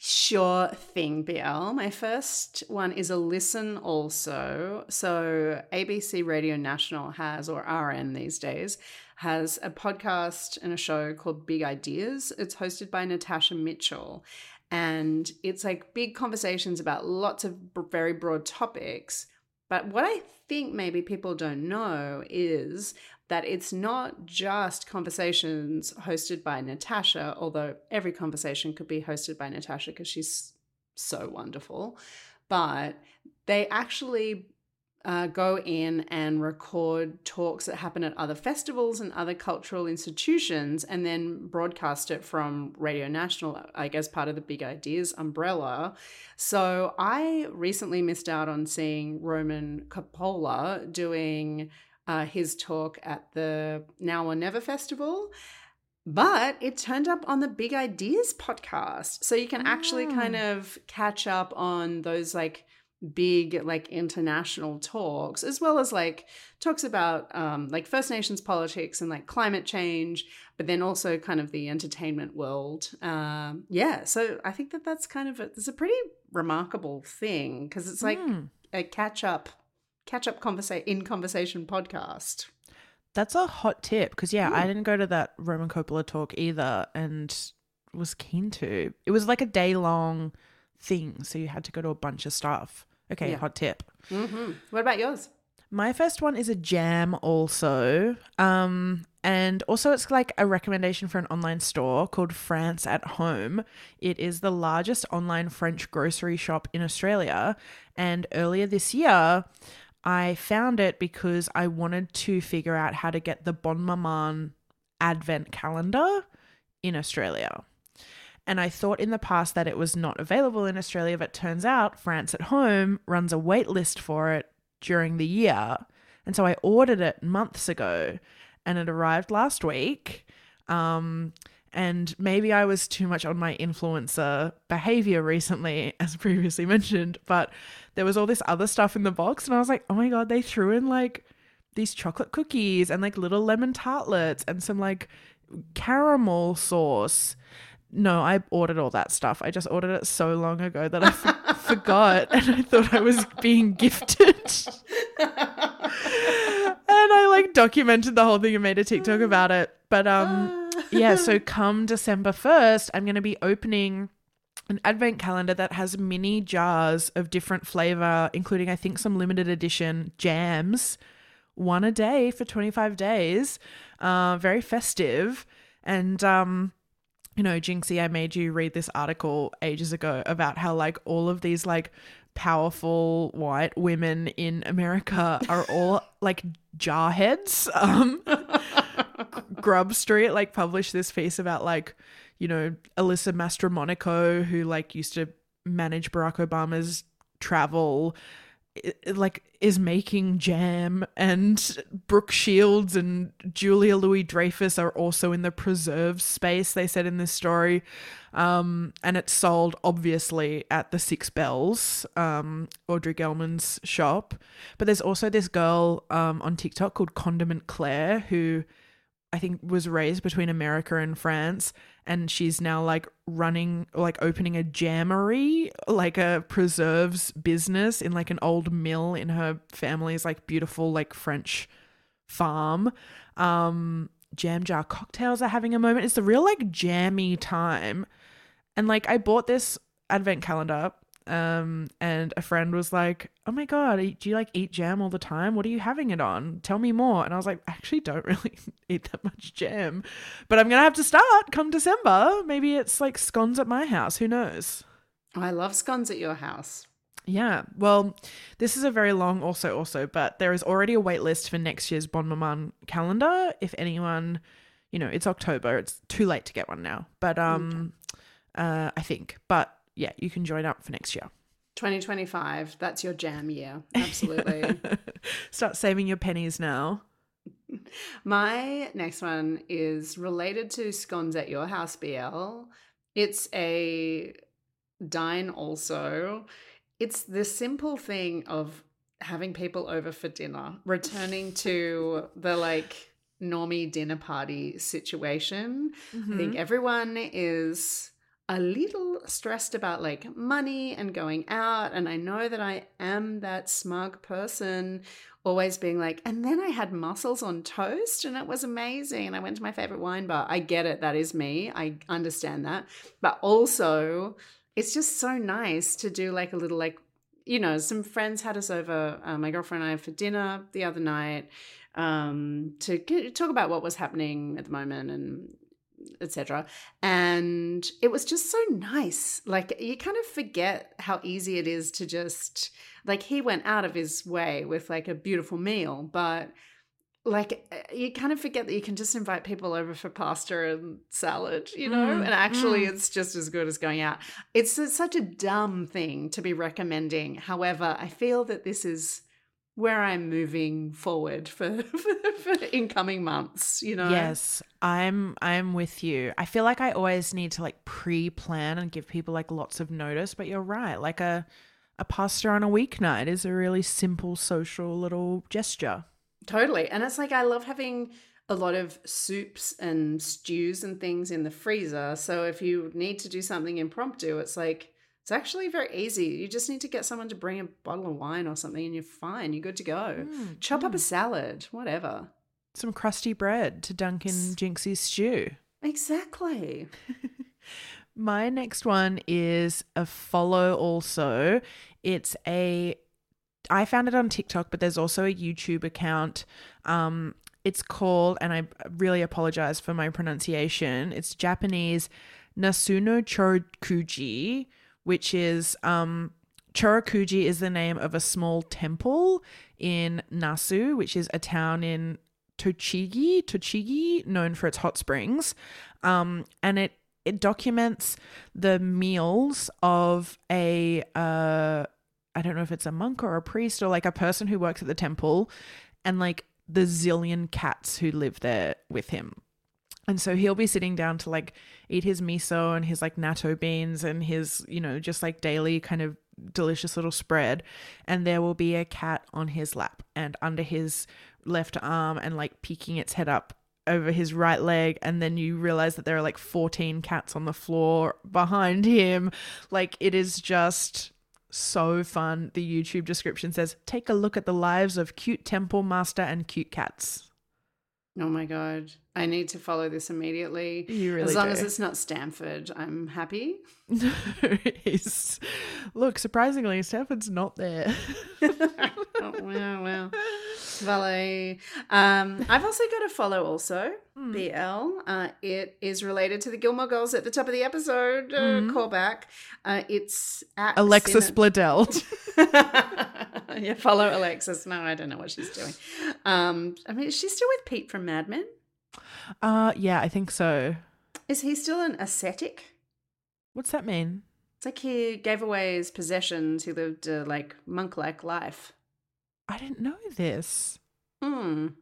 Sure thing, BL. My first one is a listen also. So ABC Radio National has, or RN these days, has a podcast and a show called Big Ideas. It's hosted by Natasha Mitchell, and it's like big conversations about lots of very broad topics. But what I think maybe people don't know is that it's not just conversations hosted by Natasha, although every conversation could be hosted by Natasha because she's so wonderful, but they actually go in and record talks that happen at other festivals and other cultural institutions and then broadcast it from Radio National, I guess part of the Big Ideas umbrella. So I recently missed out on seeing Roman Coppola doing his talk at the Now or Never Festival, but it turned up on the Big Ideas podcast. So you can actually kind of catch up on those like big like international talks, as well as like talks about like First Nations politics and like climate change, but then also kind of the entertainment world. Yeah, so I think that that's kind of it's a pretty remarkable thing because it's like a catch up conversation podcast. That's a hot tip because I didn't go to that Roman Coppola talk either and was keen to. It was like a day long thing, so you had to go to a bunch of stuff. Okay, yeah. Hot tip. What about yours? My first one is a jam also, and also it's like a recommendation for an online store called France at Home. It is the largest online French grocery shop in Australia, and earlier this year I found it because I wanted to figure out how to get the Bon Maman advent calendar in Australia. And I thought in the past that it was not available in Australia, but turns out France at Home runs a wait list for it during the year. And so I ordered it months ago and it arrived last week. And maybe I was too much on my influencer behavior recently, as previously mentioned, but there was all this other stuff in the box and I was like, oh my God, they threw in like these chocolate cookies and like little lemon tartlets and some like caramel sauce. No, I ordered all that stuff. I just ordered it so long ago that I forgot and I thought I was being gifted. And I like documented the whole thing and made a TikTok about it. But yeah, so come December 1st, I'm going to be opening an advent calendar that has mini jars of different flavor, including I think some limited edition jams, one a day for 25 days. Very festive. And, you know, Jinxie, I made you read this article ages ago about how like all of these like powerful white women in America are all like jarheads. Grub Street like published this piece about like, you know, Alyssa Mastromonaco, who like used to manage Barack Obama's travel, like is making jam, and Brooke Shields and Julia Louis-Dreyfus are also in the preserve space, they said in this story. And it's sold obviously at the Six Bells, Audrey Gelman's shop. But there's also this girl on TikTok called Condiment Claire, who I think was raised between America and France, and she's now like running, like opening a jammery, like a preserves business in like an old mill in her family's like beautiful like French farm. Jam jar cocktails are having a moment. It's the real like jammy time. And like I bought this advent calendar and a friend was like, oh my God, do you like eat jam all the time? What are you having it on? Tell me more. And I was like, I actually don't really eat that much jam, but I'm going to have to start come December. Maybe it's like scones at my house. Who knows? I love scones at your house. Yeah. Well, this is a very long also, but there is already a wait list for next year's Bon Maman calendar. If anyone, you know, it's October, it's too late to get one now, but, I think, but yeah, you can join up for next year. 2025, that's your jam year. Absolutely. Start saving your pennies now. My next one is related to Scones at Your House, BL. It's a dine also. It's the simple thing of having people over for dinner, returning to the like normie dinner party situation. Mm-hmm. I think everyone is a little stressed about like money and going out. And I know that I am that smug person always being like, and then I had mussels on toast and it was amazing. And I went to my favorite wine bar. I get it. That is me. I understand that. But also it's just so nice to do like a little, like, you know, some friends had us over, my girlfriend and I, for dinner the other night, to talk about what was happening at the moment and etc. And it was just so nice. Like you kind of forget how easy it is to just like, he went out of his way with like a beautiful meal, but like you kind of forget that you can just invite people over for pasta and salad, you know, and actually it's just as good as going out. It's such a dumb thing to be recommending. However, I feel that this is where I'm moving forward for incoming months, you know? Yes, I'm with you. I feel like I always need to like pre-plan and give people like lots of notice, but you're right. Like a pasta on a weeknight is a really simple social little gesture. Totally. And it's like I love having a lot of soups and stews and things in the freezer. So if you need to do something impromptu, it's like, it's actually very easy. You just need to get someone to bring a bottle of wine or something and you're fine. You're good to go. Chop up a salad, whatever. Some crusty bread to dunk in Jinxie's stew. Exactly. My next one is a follow also. It's I found it on TikTok, but there's also a YouTube account. It's called, and I really apologize for my pronunciation, it's Japanese, Nasuno Chorokuji, which is Chorokuji is the name of a small temple in Nasu, which is a town in Tochigi, known for its hot springs. And it documents the meals of I don't know if it's a monk or a priest or like a person who works at the temple, and like the zillion cats who live there with him. And so he'll be sitting down to like eat his miso and his like natto beans and his, you know, just like daily kind of delicious little spread. And there will be a cat on his lap and under his left arm and like peeking its head up over his right leg. And then you realize that there are like 14 cats on the floor behind him. Like, it is just so fun. The YouTube description says, "Take a look at the lives of cute temple master and cute cats." Oh my God. I need to follow this immediately. You really do. As long as it's not Stanford, I'm happy. No, it's, look, surprisingly, Stanford's not there. Well. Valet. I've also got a follow also, BL. It is related to the Gilmore Girls at the top of the episode. Callback. It's at Alexis Bledel. Yeah, follow Alexis. No, I don't know what she's doing. I mean, is she still with Pete from Mad Men? Yeah, I think so. Is he still an ascetic? What's that mean? It's like he gave away his possessions. He lived a like monk-like life. I didn't know this.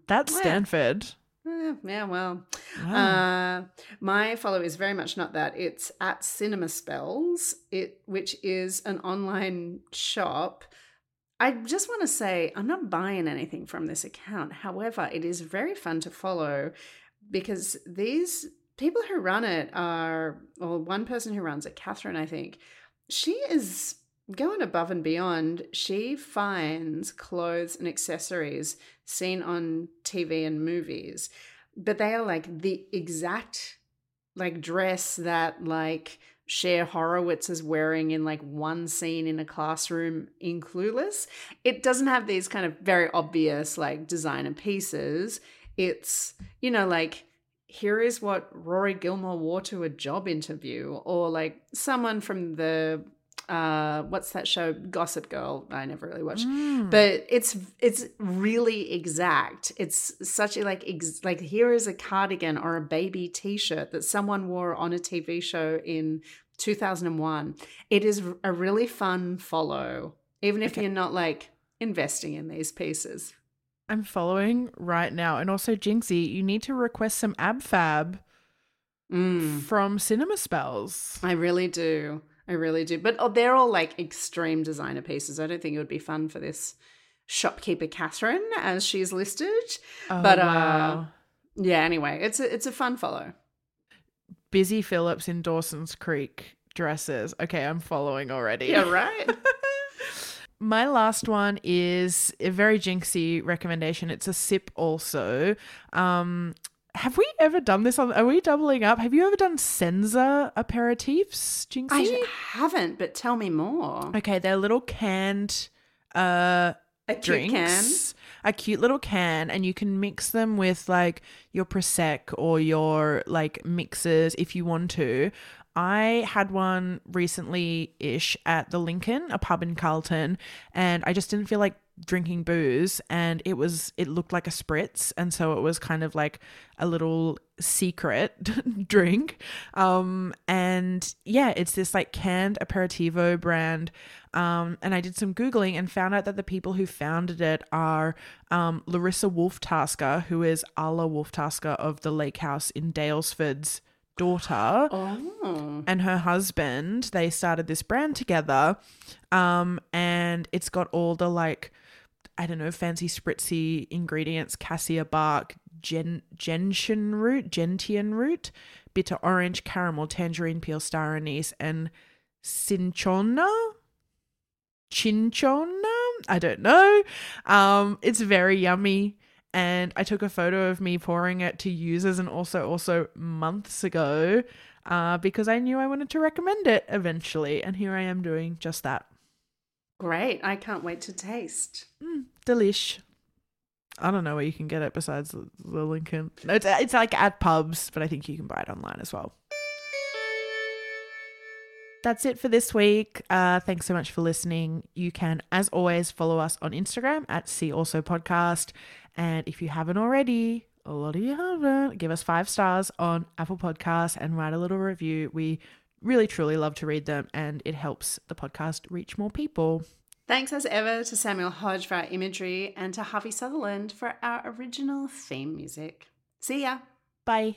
That's Stanford. Yeah, well. Wow. My follow is very much not that. It's at Cinema Spells, which is an online shop. I just want to say I'm not buying anything from this account. However, it is very fun to follow because these people who run it are, well, one person who runs it, Catherine, I think, she is going above and beyond. She finds clothes and accessories seen on TV and movies, but they are like the exact like dress that like Cher Horowitz is wearing in like one scene in a classroom in Clueless. It doesn't have these kind of very obvious like designer pieces. It's, you know, like, here is what Rory Gilmore wore to a job interview, or like someone from the what's that show, Gossip Girl. I never really watched, but it's really exact. It's such a like here is a cardigan or a baby t-shirt that someone wore on a TV show in 2001. It is a really fun follow, even if you're not like investing in these pieces. I'm following right now. And also, Jinxie, you need to request some ab fab from Cinema Spells. I really do. But they're all like extreme designer pieces. I don't think it would be fun for this shopkeeper, Catherine, as she's listed. Oh, but wow. Yeah, anyway, it's a fun follow. Busy Phillips in Dawson's Creek dresses. Okay, I'm following already. Yeah, right. My last one is a very Jinxie recommendation. It's a sip also. Have we ever done this? Are we doubling up? Have you ever done Senza aperitifs, Jinxie? I haven't, but tell me more. Okay, they're little canned drinks. A cute little can, and you can mix them with like your Prosecco or your like mixers if you want to. I had one recently-ish at the Lincoln, a pub in Carlton, and I just didn't feel like drinking booze, and it looked like a spritz, and so it was kind of like a little secret drink. And yeah, it's this like canned aperitivo brand. And I did some Googling and found out that the people who founded it are Larissa Wolf-Tasker, who is Ala Wolf-Tasker of the Lake House in Daylesford's daughter, and her husband. They started this brand together, and it's got all the like, I don't know, fancy spritzy ingredients: cassia bark, gentian root, bitter orange, caramel, tangerine peel, star anise, and cinchona. I don't know. It's very yummy. And I took a photo of me pouring it to users and also months ago because I knew I wanted to recommend it eventually. And here I am doing just that. Great. I can't wait to taste. Delish. I don't know where you can get it besides the Lincoln. It's like at pubs, but I think you can buy it online as well. That's it for this week. Thanks so much for listening. You can, as always, follow us on Instagram at @SeeAlsoPodcast. And if you haven't already, a lot of you haven't, give us 5 stars on Apple Podcasts and write a little review. We really, truly love to read them, and it helps the podcast reach more people. Thanks as ever to Samuel Hodge for our imagery and to Harvey Sutherland for our original theme music. See ya. Bye.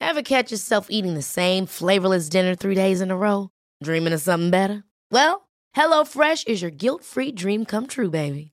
Ever catch yourself eating the same flavorless dinner 3 days in a row? Dreaming of something better? Well, HelloFresh is your guilt-free dream come true, baby.